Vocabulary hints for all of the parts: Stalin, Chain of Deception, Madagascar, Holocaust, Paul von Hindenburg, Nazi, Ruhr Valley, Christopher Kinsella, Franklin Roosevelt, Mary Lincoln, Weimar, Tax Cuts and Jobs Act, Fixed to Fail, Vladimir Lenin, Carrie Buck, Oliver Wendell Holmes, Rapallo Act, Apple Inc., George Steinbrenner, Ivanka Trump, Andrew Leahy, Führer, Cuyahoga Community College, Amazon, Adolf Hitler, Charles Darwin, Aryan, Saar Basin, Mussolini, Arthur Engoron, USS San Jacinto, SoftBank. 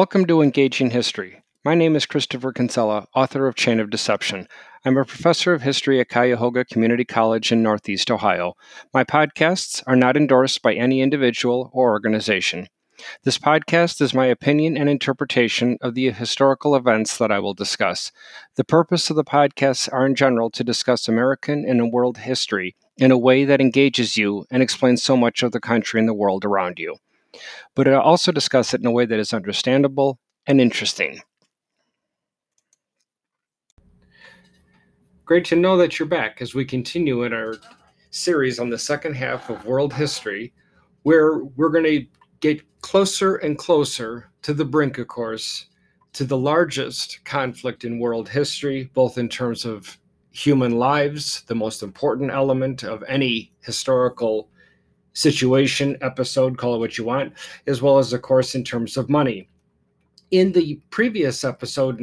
Welcome to Engaging History. My name is Christopher Kinsella, author of Chain of Deception. I'm a professor of history at Cuyahoga Community College in Northeast Ohio. My podcasts are not endorsed by any individual or organization. This podcast is my opinion and interpretation of the historical events that I will discuss. The purpose of the podcasts are in general to discuss American and world history in a way that engages you and explains so much of the country and the world around you. But I also discuss it in a way that is understandable and interesting. Great to know that you're back as we continue in our series on the second half of world history, where we're going to get closer and closer to the brink, of course, to the largest conflict in world history, both in terms of human lives, the most important element of any historical situation, episode, call it what you want, as well as, of course, in terms of money. In the previous episode,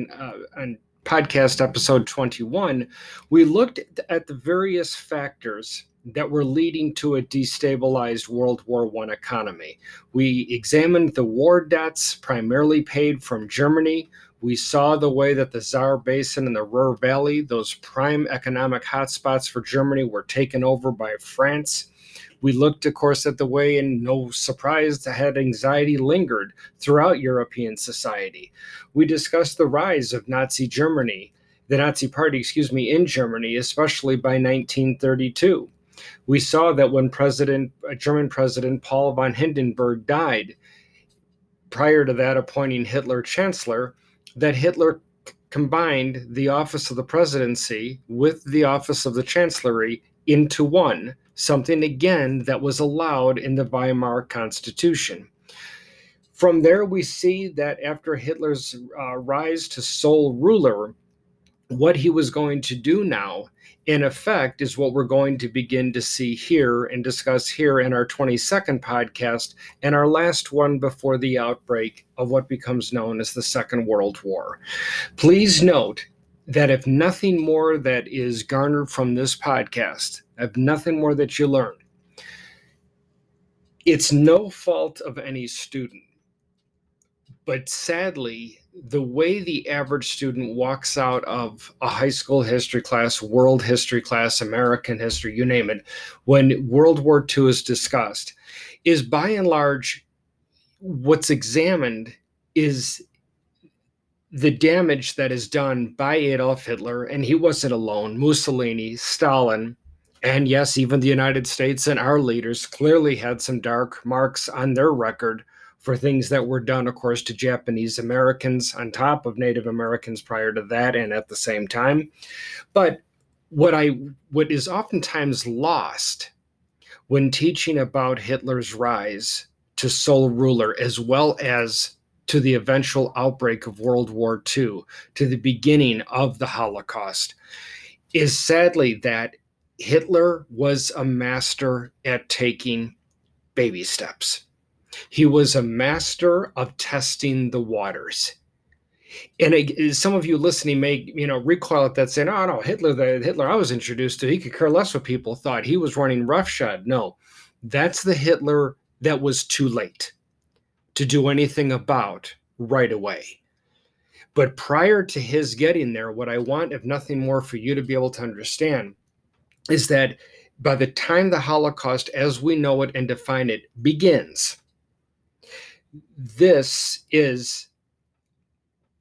on podcast episode 21, we looked at the various factors that were leading to a destabilized World War I economy. We examined the war debts primarily paid from Germany. We saw the way that the Saar Basin and the Ruhr Valley, those prime economic hotspots for Germany, were taken over by France. We looked, of course, at the way, and no surprise, that anxiety lingered throughout European society. We discussed the rise of the Nazi Party, in Germany, especially by 1932. We saw that when German President Paul von Hindenburg died, prior to that appointing Hitler chancellor, that Hitler combined the office of the presidency with the office of the chancellery into one, something again that was allowed in the Weimar Constitution. From there, we see that after Hitler's rise to sole ruler, what he was going to do now, in effect, is what we're going to begin to see here and discuss here in our 22nd podcast and our last one before the outbreak of what becomes known as the Second World War. Please note that if nothing more that is garnered from this podcast, if nothing more that you learn, it's no fault of any student. But sadly, the way the average student walks out of a high school history class, world history class, American history, you name it, when World War II is discussed, is by and large, what's examined is the damage that is done by Adolf Hitler, and he wasn't alone, Mussolini, Stalin, and yes, even the United States and our leaders clearly had some dark marks on their record for things that were done, of course, to Japanese Americans on top of Native Americans prior to that and at the same time. But what is oftentimes lost when teaching about Hitler's rise to sole ruler, as well as to the eventual outbreak of World War II, to the beginning of the Holocaust, is sadly that Hitler was a master at taking baby steps. He was a master of testing the waters. And some of you listening may, recoil at that, saying, "Oh no, Hitler I was introduced to, he could care less what people thought. He was running roughshod." No, that's the Hitler that was too late to do anything about right away. But prior to his getting there, what I want, if nothing more, for you to be able to understand is that by the time the Holocaust, as we know it and define it, begins, this is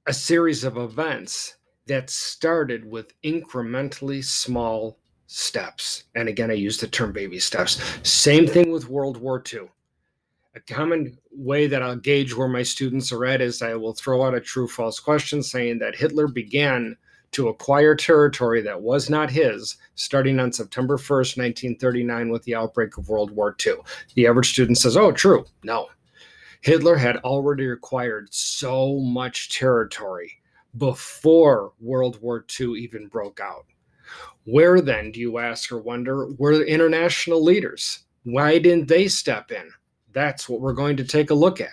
a series of events that started with incrementally small steps. And again, I use the term baby steps. Same thing with World War II. A common way that I'll gauge where my students are at is I will throw out a true-false question saying that Hitler began to acquire territory that was not his, starting on September 1st, 1939, with the outbreak of World War II. The average student says, "Oh, true." No. Hitler had already acquired so much territory before World War II even broke out. Where then, do you ask or wonder, were international leaders? Why didn't they step in? That's what we're going to take a look at.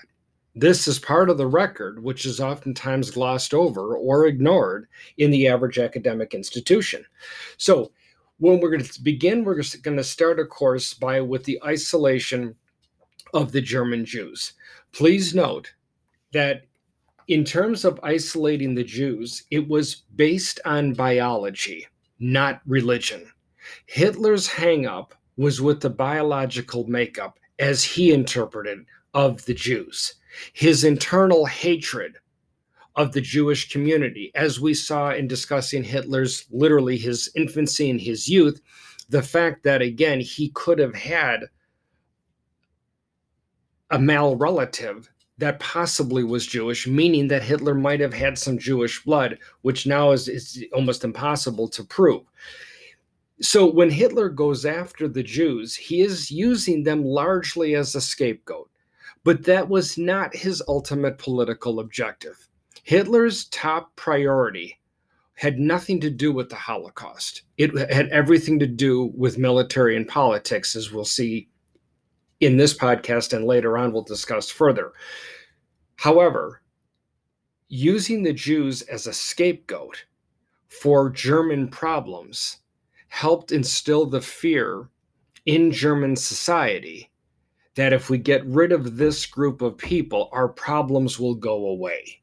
This is part of the record, which is oftentimes glossed over or ignored in the average academic institution. So when we're going to begin, we're going to start, of course, with the isolation of the German Jews. Please note that in terms of isolating the Jews, it was based on biology, not religion. Hitler's hang-up was with the biological makeup, as he interpreted, of the Jews. His internal hatred of the Jewish community, as we saw in discussing Hitler's, literally his infancy and his youth, the fact that, again, he could have had a male relative that possibly was Jewish, meaning that Hitler might have had some Jewish blood, which now is almost impossible to prove. So when Hitler goes after the Jews, he is using them largely as a scapegoat. But that was not his ultimate political objective. Hitler's top priority had nothing to do with the Holocaust. It had everything to do with military and politics, as we'll see in this podcast and later on we'll discuss further. However, using the Jews as a scapegoat for German problems helped instill the fear in German society that if we get rid of this group of people, our problems will go away.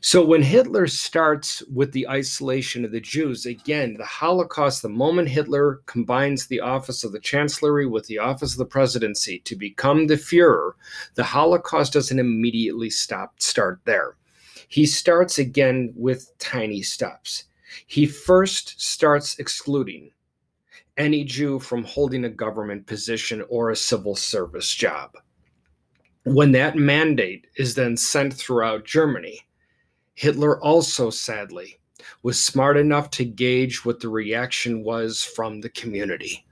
So when Hitler starts with the isolation of the Jews, again, the Holocaust, the moment Hitler combines the office of the chancellery with the office of the presidency to become the Führer, the Holocaust doesn't immediately start there. He starts again with tiny steps. He first starts excluding any Jew from holding a government position or a civil service job. When that mandate is then sent throughout Germany, Hitler also, sadly, was smart enough to gauge what the reaction was from the community.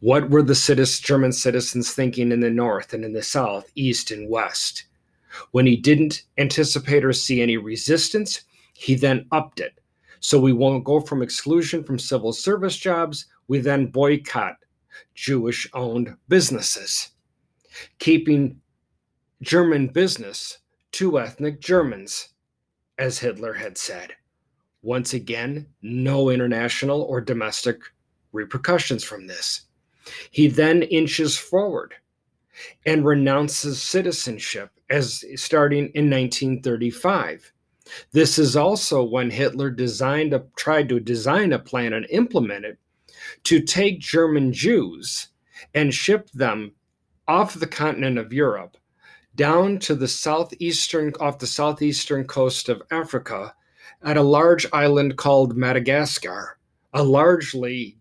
What were the German citizens thinking in the north and in the south, east and west? When he didn't anticipate or see any resistance, he then upped it. So we won't go from exclusion from civil service jobs, we then boycott Jewish-owned businesses, keeping German business to ethnic Germans, as Hitler had said. Once again, no international or domestic repercussions from this. He then inches forward and renounces citizenship as starting in 1935. This is also when Hitler tried to design a plan and implement it to take German Jews and ship them off the continent of Europe down to off the southeastern coast of Africa at a large island called Madagascar, a largely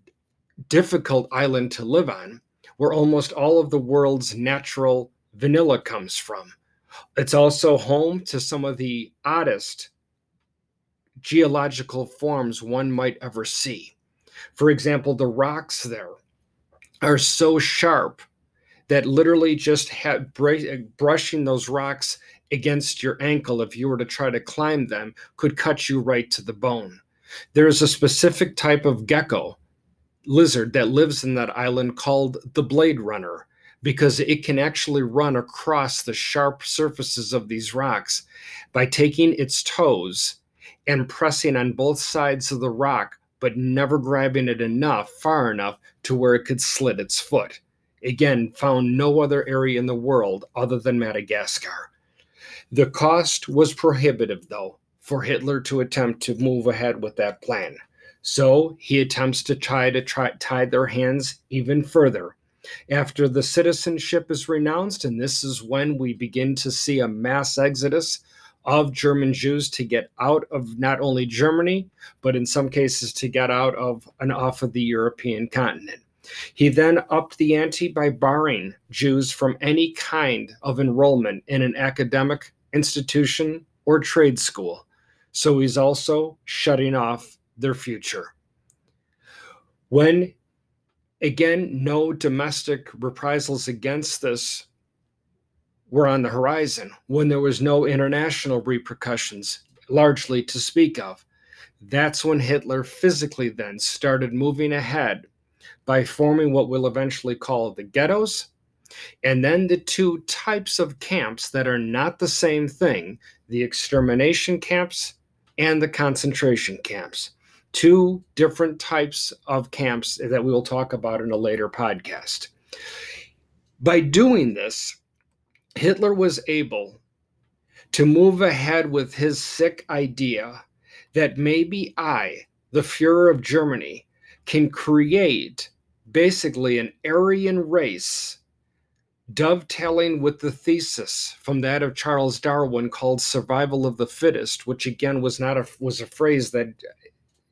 difficult island to live on, where almost all of the world's natural vanilla comes from. It's also home to some of the oddest geological forms one might ever see. For example, the rocks there are so sharp that literally just brushing those rocks against your ankle, if you were to try to climb them, could cut you right to the bone. There is a specific type of gecko, lizard, that lives in that island called the Blade Runner, because it can actually run across the sharp surfaces of these rocks by taking its toes and pressing on both sides of the rock, but never grabbing it far enough to where it could slit its foot. Again, found no other area in the world other than Madagascar. The cost was prohibitive, though, for Hitler to attempt to move ahead with that plan. So he attempts to tie their hands even further. After the citizenship is renounced, and this is when we begin to see a mass exodus of German Jews to get out of not only Germany, but in some cases to get out of and off of the European continent. He then upped the ante by barring Jews from any kind of enrollment in an academic institution or trade school. So he's also shutting off their future. When, again, no domestic reprisals against this were on the horizon, when there was no international repercussions, largely to speak of, that's when Hitler physically then started moving ahead by forming what we'll eventually call the ghettos, and then the two types of camps that are not the same thing, the extermination camps and the concentration camps. Two different types of camps that we will talk about in a later podcast. By doing this, Hitler was able to move ahead with his sick idea that maybe I, the Fuhrer of Germany, can create basically an Aryan race, dovetailing with the thesis from that of Charles Darwin called survival of the fittest, which again was a phrase that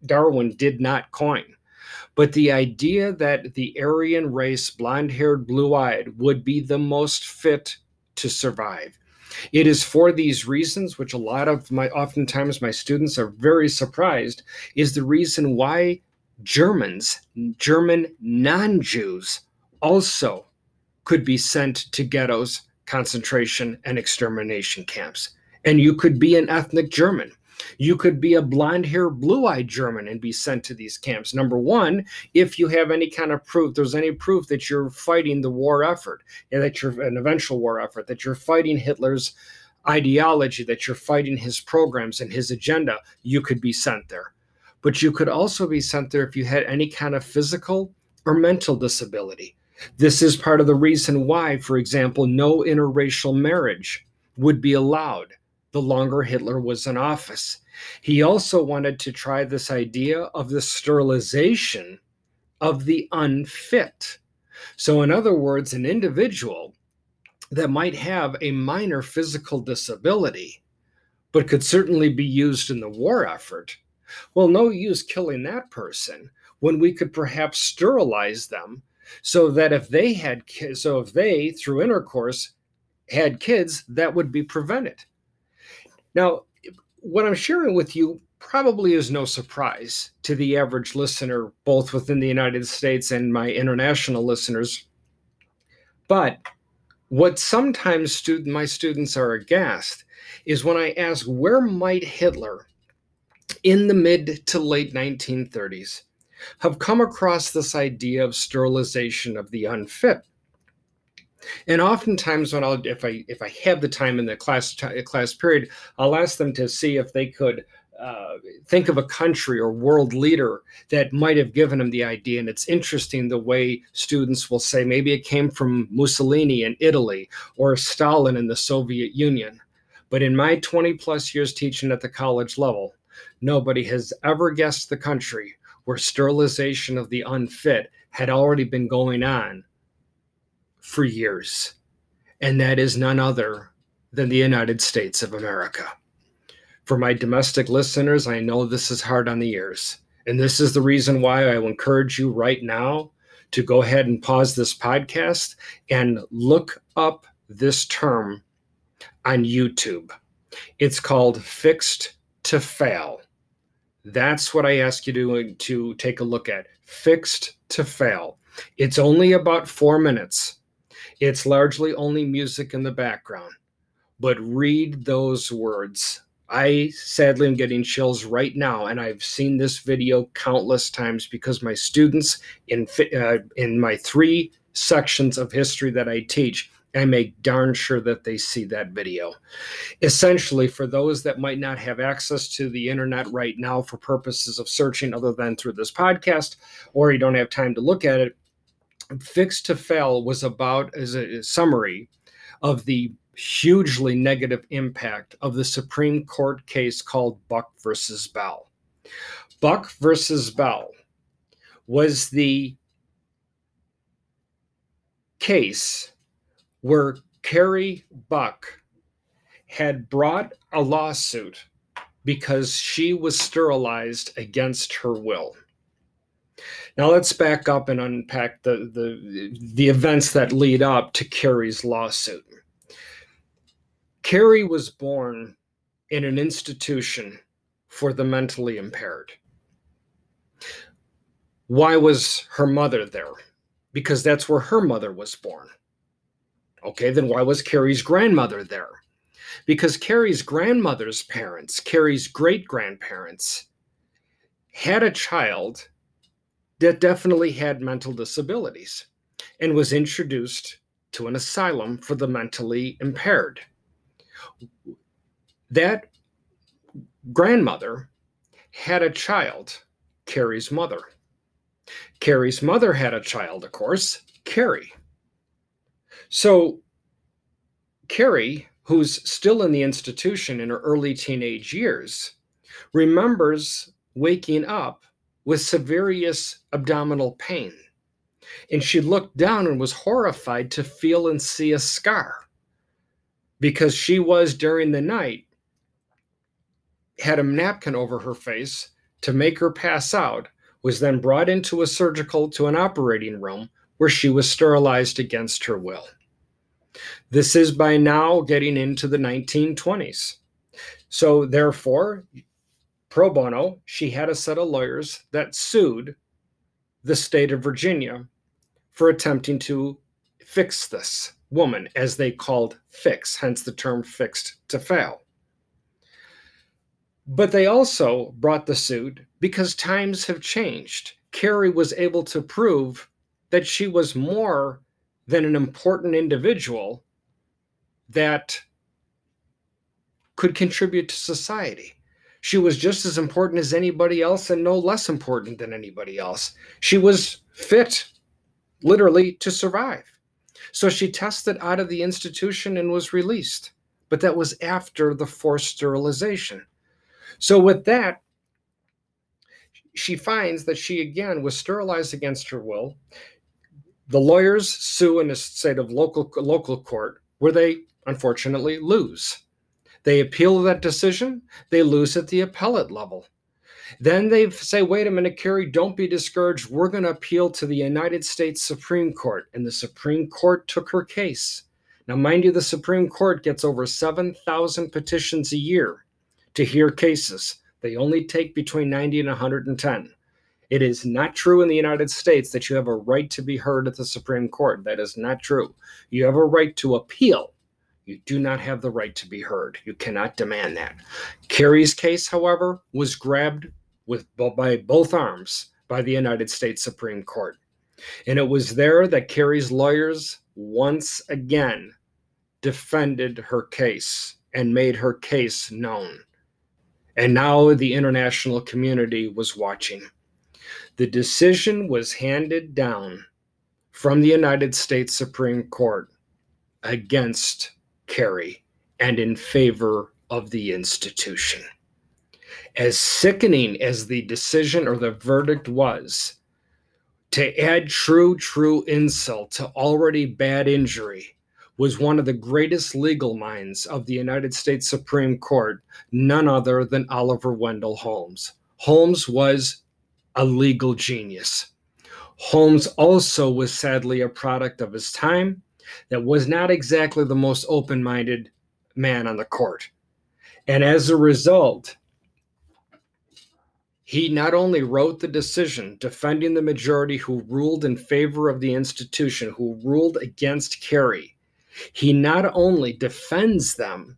Darwin did not coin. But the idea that the Aryan race, blonde-haired, blue-eyed, would be the most fit to survive. It is for these reasons, which a lot of oftentimes my students are very surprised, is the reason why German non-Jews also could be sent to ghettos, concentration, and extermination camps. And you could be an ethnic German. You could be a blonde-haired, blue-eyed German and be sent to these camps. Number one, if you have any kind of proof, there's any proof that you're fighting the war effort, and that you're an eventual war effort, that you're fighting Hitler's ideology, that you're fighting his programs and his agenda, you could be sent there. But you could also be sent there if you had any kind of physical or mental disability. This is part of the reason why, for example, no interracial marriage would be allowed the longer Hitler was in office. He also wanted to try this idea of the sterilization of the unfit. So in other words, an individual that might have a minor physical disability, but could certainly be used in the war effort. Well, no use killing that person when we could perhaps sterilize them so that if they had kids, so if they, through intercourse, had kids, that would be prevented. Now, what I'm sharing with you probably is no surprise to the average listener, both within the United States and my international listeners. But what sometimes my students are aghast is when I ask, where might Hitler in the mid to late 1930s have come across this idea of sterilization of the unfit? And oftentimes, when if I have the time in the class period, I'll ask them to see if they could think of a country or world leader that might have given them the idea. And it's interesting the way students will say, maybe it came from Mussolini in Italy or Stalin in the Soviet Union. But in my 20-plus years teaching at the college level, nobody has ever guessed the country where sterilization of the unfit had already been going on for years, and that is none other than the United States of America. For my domestic listeners, I know this is hard on the ears, and this is the reason why I will encourage you right now to go ahead and pause this podcast and look up this term on YouTube. It's called Fixed to Fail. That's what I ask you to take a look at, Fixed to Fail. It's only about 4 minutes. It's largely only music in the background, but read those words. I sadly am getting chills right now, and I've seen this video countless times because my students in my 3 sections of history that I teach, I make darn sure that they see that video. Essentially, for those that might not have access to the internet right now for purposes of searching other than through this podcast, or you don't have time to look at it, Fixed to Fail was about as a summary of the hugely negative impact of the Supreme Court case called Buck versus Bell. Buck versus Bell was the case where Carrie Buck had brought a lawsuit because she was sterilized against her will. Now let's back up and unpack the events that lead up to Carrie's lawsuit. Carrie was born in an institution for the mentally impaired. Why was her mother there? Because that's where her mother was born. Okay, then why was Carrie's grandmother there? Because Carrie's grandmother's parents, Carrie's great-grandparents, had a child that definitely had mental disabilities and was introduced to an asylum for the mentally impaired. That grandmother had a child, Carrie's mother. Carrie's mother had a child, of course, Carrie. So Carrie who's still in the institution in her early teenage years, remembers waking up with serious abdominal pain. And she looked down and was horrified to feel and see a scar, because she was, during the night, had a napkin over her face to make her pass out, was then brought into an operating room where she was sterilized against her will. This is by now getting into the 1920s. So therefore, pro bono, she had a set of lawyers that sued the state of Virginia for attempting to fix this woman, as they called fix, hence the term fixed to fail. But they also brought the suit because times have changed. Carrie was able to prove that she was more than an important individual that could contribute to society. She was just as important as anybody else and no less important than anybody else. She was fit, literally, to survive. So she tested out of the institution and was released. But that was after the forced sterilization. So with that, she finds that she, again, was sterilized against her will. The lawyers sue in a state of local court, where they, unfortunately, lose. They appeal that decision. They lose at the appellate level. Then they say, wait a minute, Carrie, don't be discouraged. We're going to appeal to the United States Supreme Court. And the Supreme Court took her case. Now, mind you, the Supreme Court gets over 7,000 petitions a year to hear cases. They only take between 90 and 110. It is not true in the United States that you have a right to be heard at the Supreme Court. That is not true. You have a right to appeal. You do not have the right to be heard. You cannot demand that. Carrie's case, however, was grabbed by both arms by the United States Supreme Court. And it was there that Carrie's lawyers once again defended her case and made her case known. And now the international community was watching. The decision was handed down from the United States Supreme Court against Carrie and in favor of the institution. As sickening as the decision or the verdict was, to add true insult to already bad injury was one of the greatest legal minds of the United States Supreme Court, none other than Oliver Wendell Holmes. Holmes was a legal genius. Holmes also was sadly a product of his time that was not exactly the most open-minded man on the court. And as a result, he not only wrote the decision defending the majority who ruled in favor of the institution, who ruled against Carrie, he not only defends them,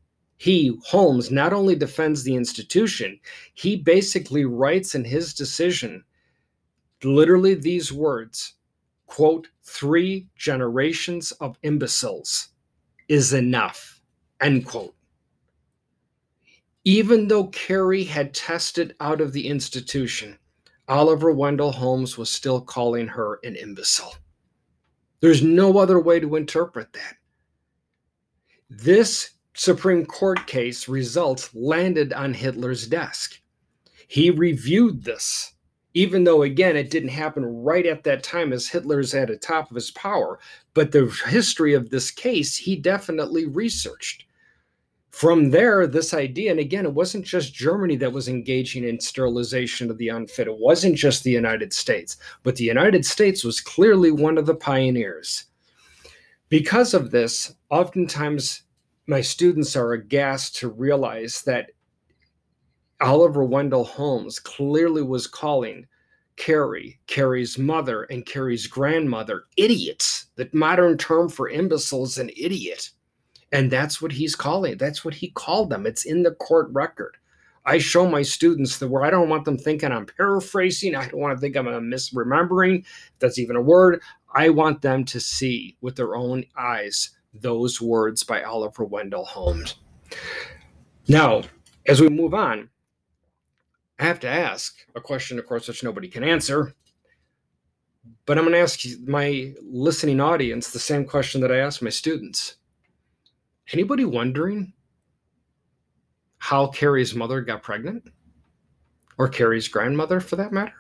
Holmes, not only defends the institution, he basically writes in his decision literally these words, quote, "Three generations of imbeciles is enough," end quote. Even though Carrie had tested out of the institution, Oliver Wendell Holmes was still calling her an imbecile. There's no other way to interpret that. This Supreme Court case results landed on Hitler's desk. He reviewed this, even though, again, it didn't happen right at that time as Hitler's at the top of his power. But the history of this case, he definitely researched. From there, this idea, and again, it wasn't just Germany that was engaging in sterilization of the unfit. It wasn't just the United States, but the United States was clearly one of the pioneers. Because of this, oftentimes, my students are aghast to realize that Oliver Wendell Holmes clearly was calling Carrie, Carrie's mother, and Carrie's grandmother idiots. The modern term for imbecile is an idiot. And that's what he's calling. That's what he called them. It's in the court record. I show my students that where I don't want them thinking I'm paraphrasing. I don't want to think I'm misremembering. If that's even a word. I want them to see with their own eyes those words by Oliver Wendell Holmes. Now, as we move on, I have to ask a question, of course, which nobody can answer, but I'm going to ask my listening audience the same question that I ask my students. Anybody wondering how Carrie's mother got pregnant? Or Carrie's grandmother, for that matter?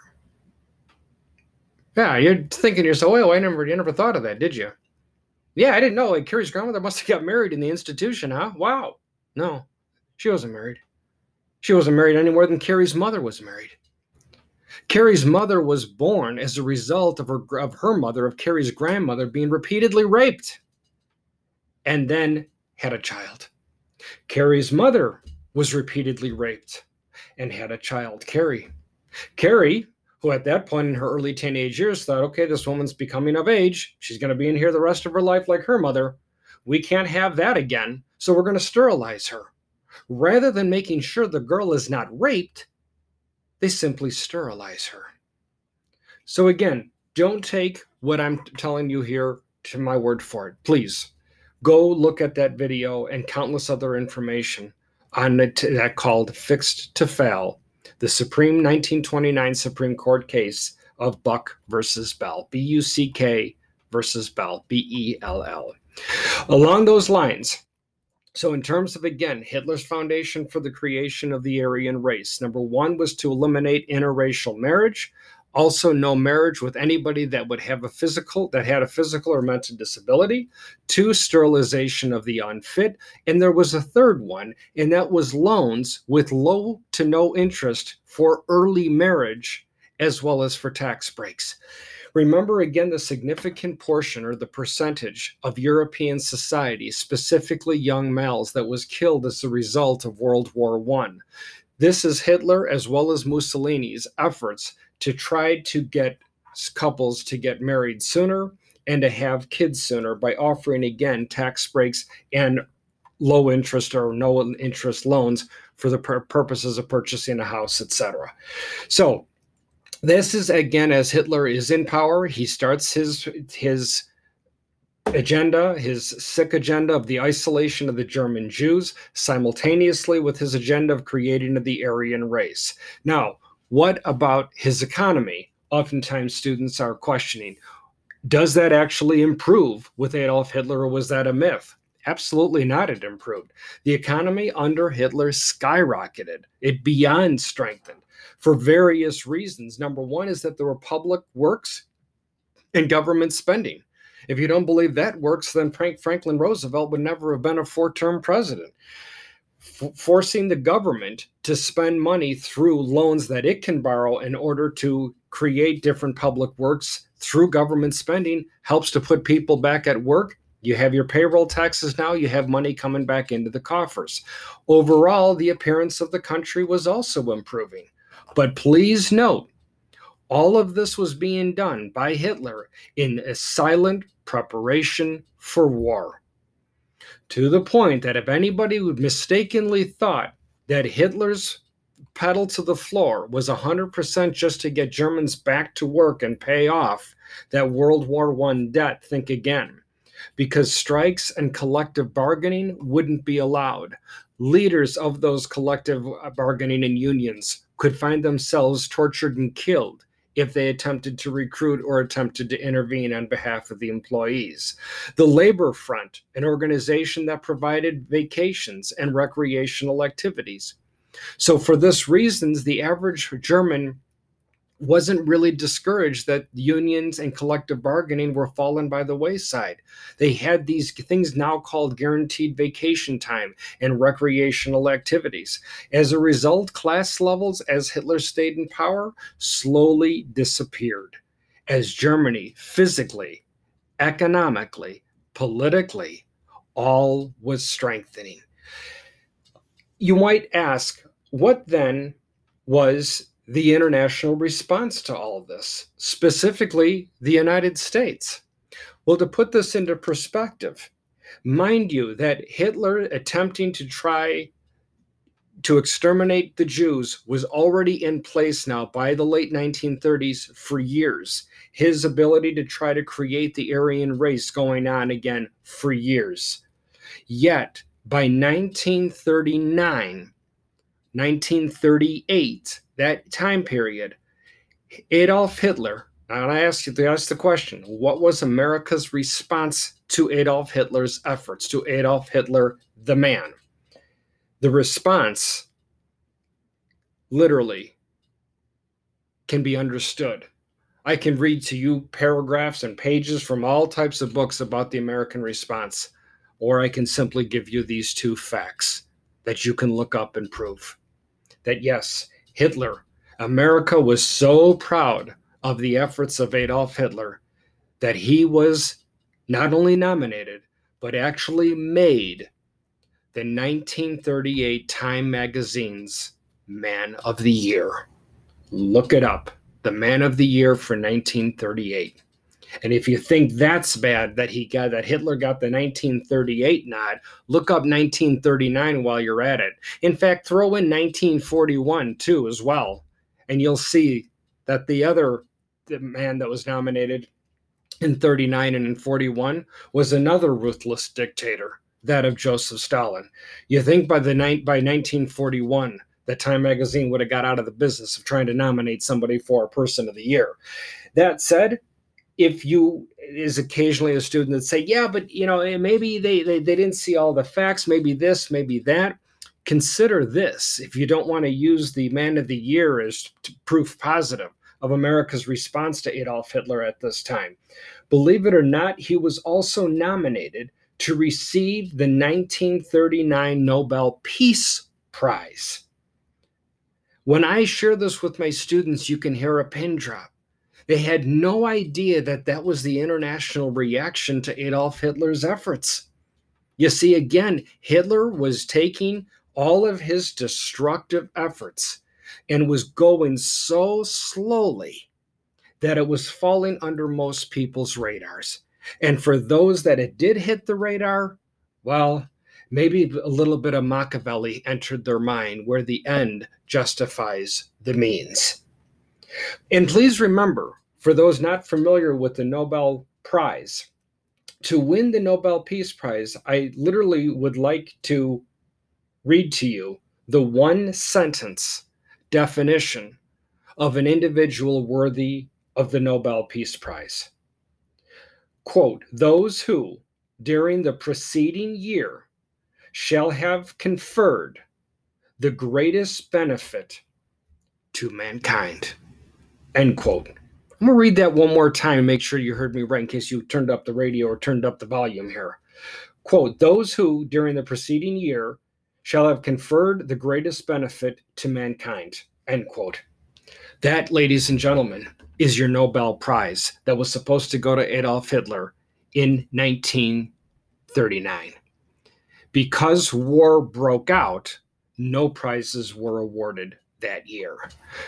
Yeah, you're thinking to yourself, oh, you never thought of that, did you? Yeah, I didn't know. Like, Carrie's grandmother must have got married in the institution, huh? Wow. No, she wasn't married. She wasn't married any more than Carrie's mother was married. Carrie's mother was born as a result of Carrie's grandmother, being repeatedly raped and then had a child. Carrie's mother was repeatedly raped and had a child, Carrie. Carrie, who at that point in her early teenage years thought, okay, this woman's becoming of age. She's going to be in here the rest of her life like her mother. We can't have that again, so we're going to sterilize her. Rather than making sure the girl is not raped, they simply sterilize her. So again, don't take what I'm telling you here to my word for it. Please go look at that video and countless other information on that called Fixed to Fail, the 1929 Supreme Court case of Buck versus Bell, B-U-C-K versus Bell, B-E-L-L. Along those lines, so in terms of, again, Hitler's foundation for the creation of the Aryan race, number one was to eliminate interracial marriage, also no marriage with anybody that had a physical or mental disability, two, sterilization of the unfit, and there was a third one, and that was loans with low to no interest for early marriage as well as for tax breaks. Remember, again, the significant portion or the percentage of European society, specifically young males, that was killed as a result of World War I. This is Hitler as well as Mussolini's efforts to try to get couples to get married sooner and to have kids sooner by offering, again, tax breaks and low interest or no interest loans for the purposes of purchasing a house, etc. So this is, again, as Hitler is in power, he starts his agenda, his sick agenda of the isolation of the German Jews, simultaneously with his agenda of creating the Aryan race. Now, what about his economy? Oftentimes students are questioning, does that actually improve with Adolf Hitler, or was that a myth? Absolutely not, it improved. The economy under Hitler skyrocketed. It beyond strengthened. For various reasons. Number one is that the republic works and government spending. If you don't believe that works, then Franklin Roosevelt would never have been a four-term president. Forcing the government to spend money through loans that it can borrow in order to create different public works through government spending helps to put people back at work. You have your payroll taxes now, you have money coming back into the coffers. Overall, the appearance of the country was also improving. But please note, all of this was being done by Hitler in a silent preparation for war. To the point that if anybody who mistakenly thought that Hitler's pedal to the floor was 100% just to get Germans back to work and pay off that World War I debt, think again. Because strikes and collective bargaining wouldn't be allowed. Leaders of those collective bargaining and unions could find themselves tortured and killed if they attempted to recruit or attempted to intervene on behalf of the employees. The Labor Front, an organization that provided vacations and recreational activities. So for this reasons, the average German wasn't really discouraged that unions and collective bargaining were fallen by the wayside. They had these things now called guaranteed vacation time and recreational activities. As a result, class levels, as Hitler stayed in power, slowly disappeared. As Germany, physically, economically, politically, all was strengthening. You might ask, what then was the international response to all this, specifically the United States? Well, to put this into perspective, mind you that Hitler attempting to try to exterminate the Jews was already in place now by the late 1930s for years. His ability to try to create the Aryan race going on again for years. Yet, by 1939, 1938, that time period, Adolf Hitler Now, I ask you to ask the question, what was America's response to Adolf Hitler's efforts, to Adolf Hitler, the man? The response literally can be understood. I can read to you paragraphs and pages from all types of books about the American response, or I can simply give you these two facts that you can look up and prove. That yes, Hitler, America was so proud of the efforts of Adolf Hitler that he was not only nominated, but actually made the 1938 Time Magazine's Man of the Year. Look it up. The Man of the Year for 1938. And if you think that's bad that Hitler got the 1938 nod, look up 1939 while you're at it. In fact, throw in 1941 too as well, and you'll see that the man that was nominated in 39 and in 41 was another ruthless dictator, that of Joseph Stalin. You think by 1941 that Time Magazine would have got out of the business of trying to nominate somebody for a Person of the Year. That said, if you is occasionally a student that say, yeah, but you know, maybe they didn't see all the facts, maybe this, maybe that. Consider this, if you don't want to use the Man of the Year as proof positive of America's response to Adolf Hitler at this time. Believe it or not, he was also nominated to receive the 1939 Nobel Peace Prize. When I share this with my students, you can hear a pin drop. They had no idea that that was the international reaction to Adolf Hitler's efforts. You see, again, Hitler was taking all of his destructive efforts and was going so slowly that it was falling under most people's radars. And for those that it did hit the radar, well, maybe a little bit of Machiavelli entered their mind, where the end justifies the means. And please remember, for those not familiar with the Nobel Prize, to win the Nobel Peace Prize, I literally would like to read to you the one sentence definition of an individual worthy of the Nobel Peace Prize. Quote, "Those who, during the preceding year, shall have conferred the greatest benefit to mankind." End quote. I'm going to read that one more time, make sure you heard me right in case you turned up the radio or turned up the volume here. Quote, "Those who, during the preceding year, shall have conferred the greatest benefit to mankind." End quote. That, ladies and gentlemen, is your Nobel Prize that was supposed to go to Adolf Hitler in 1939. Because war broke out, no prizes were awarded that year.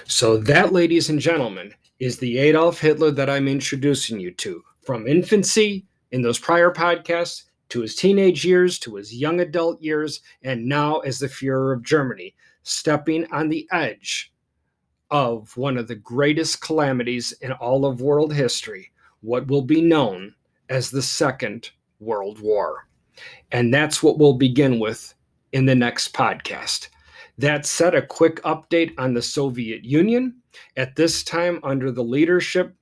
So that, ladies and gentlemen, is the Adolf Hitler that I'm introducing you to, from infancy in those prior podcasts, to his teenage years, to his young adult years, and now as the Führer of Germany, stepping on the edge of one of the greatest calamities in all of world history, what will be known as the Second World War. And that's what we'll begin with in the next podcast. That said, a quick update on the Soviet Union. At this time, under the leadership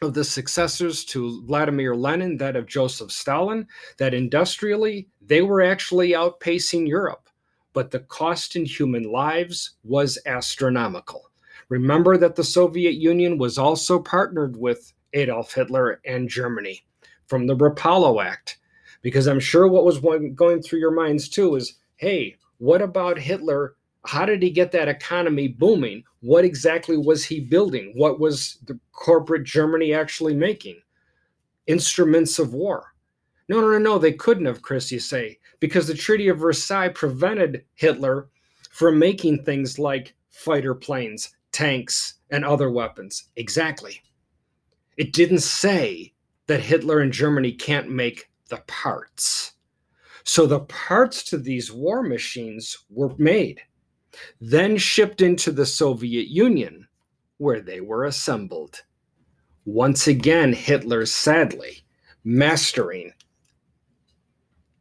of the successors to Vladimir Lenin, that of Joseph Stalin, that industrially, they were actually outpacing Europe, but the cost in human lives was astronomical. Remember that the Soviet Union was also partnered with Adolf Hitler and Germany from the Rapallo Act, because I'm sure what was going through your minds too is, hey, what about Hitler? How did he get that economy booming? What exactly was he building? What was the corporate Germany actually making? Instruments of war. No, they couldn't have, Chris, you say, because the Treaty of Versailles prevented Hitler from making things like fighter planes, tanks, and other weapons. Exactly. It didn't say that Hitler and Germany can't make the parts. So the parts to these war machines were made, then shipped into the Soviet Union, where they were assembled. Once again, Hitler sadly mastering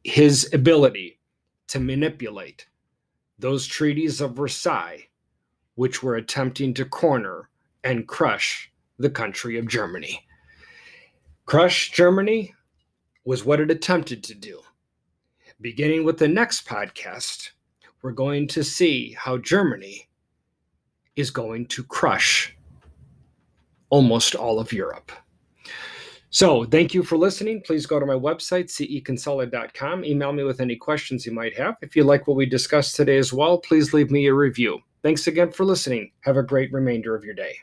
his ability to manipulate those treaties of Versailles, which were attempting to corner and crush the country of Germany. Crush Germany was what it attempted to do. Beginning with the next podcast, we're going to see how Germany is going to crush almost all of Europe. So thank you for listening. Please go to my website, ceconsolidate.com. Email me with any questions you might have. If you like what we discussed today as well, please leave me a review. Thanks again for listening. Have a great remainder of your day.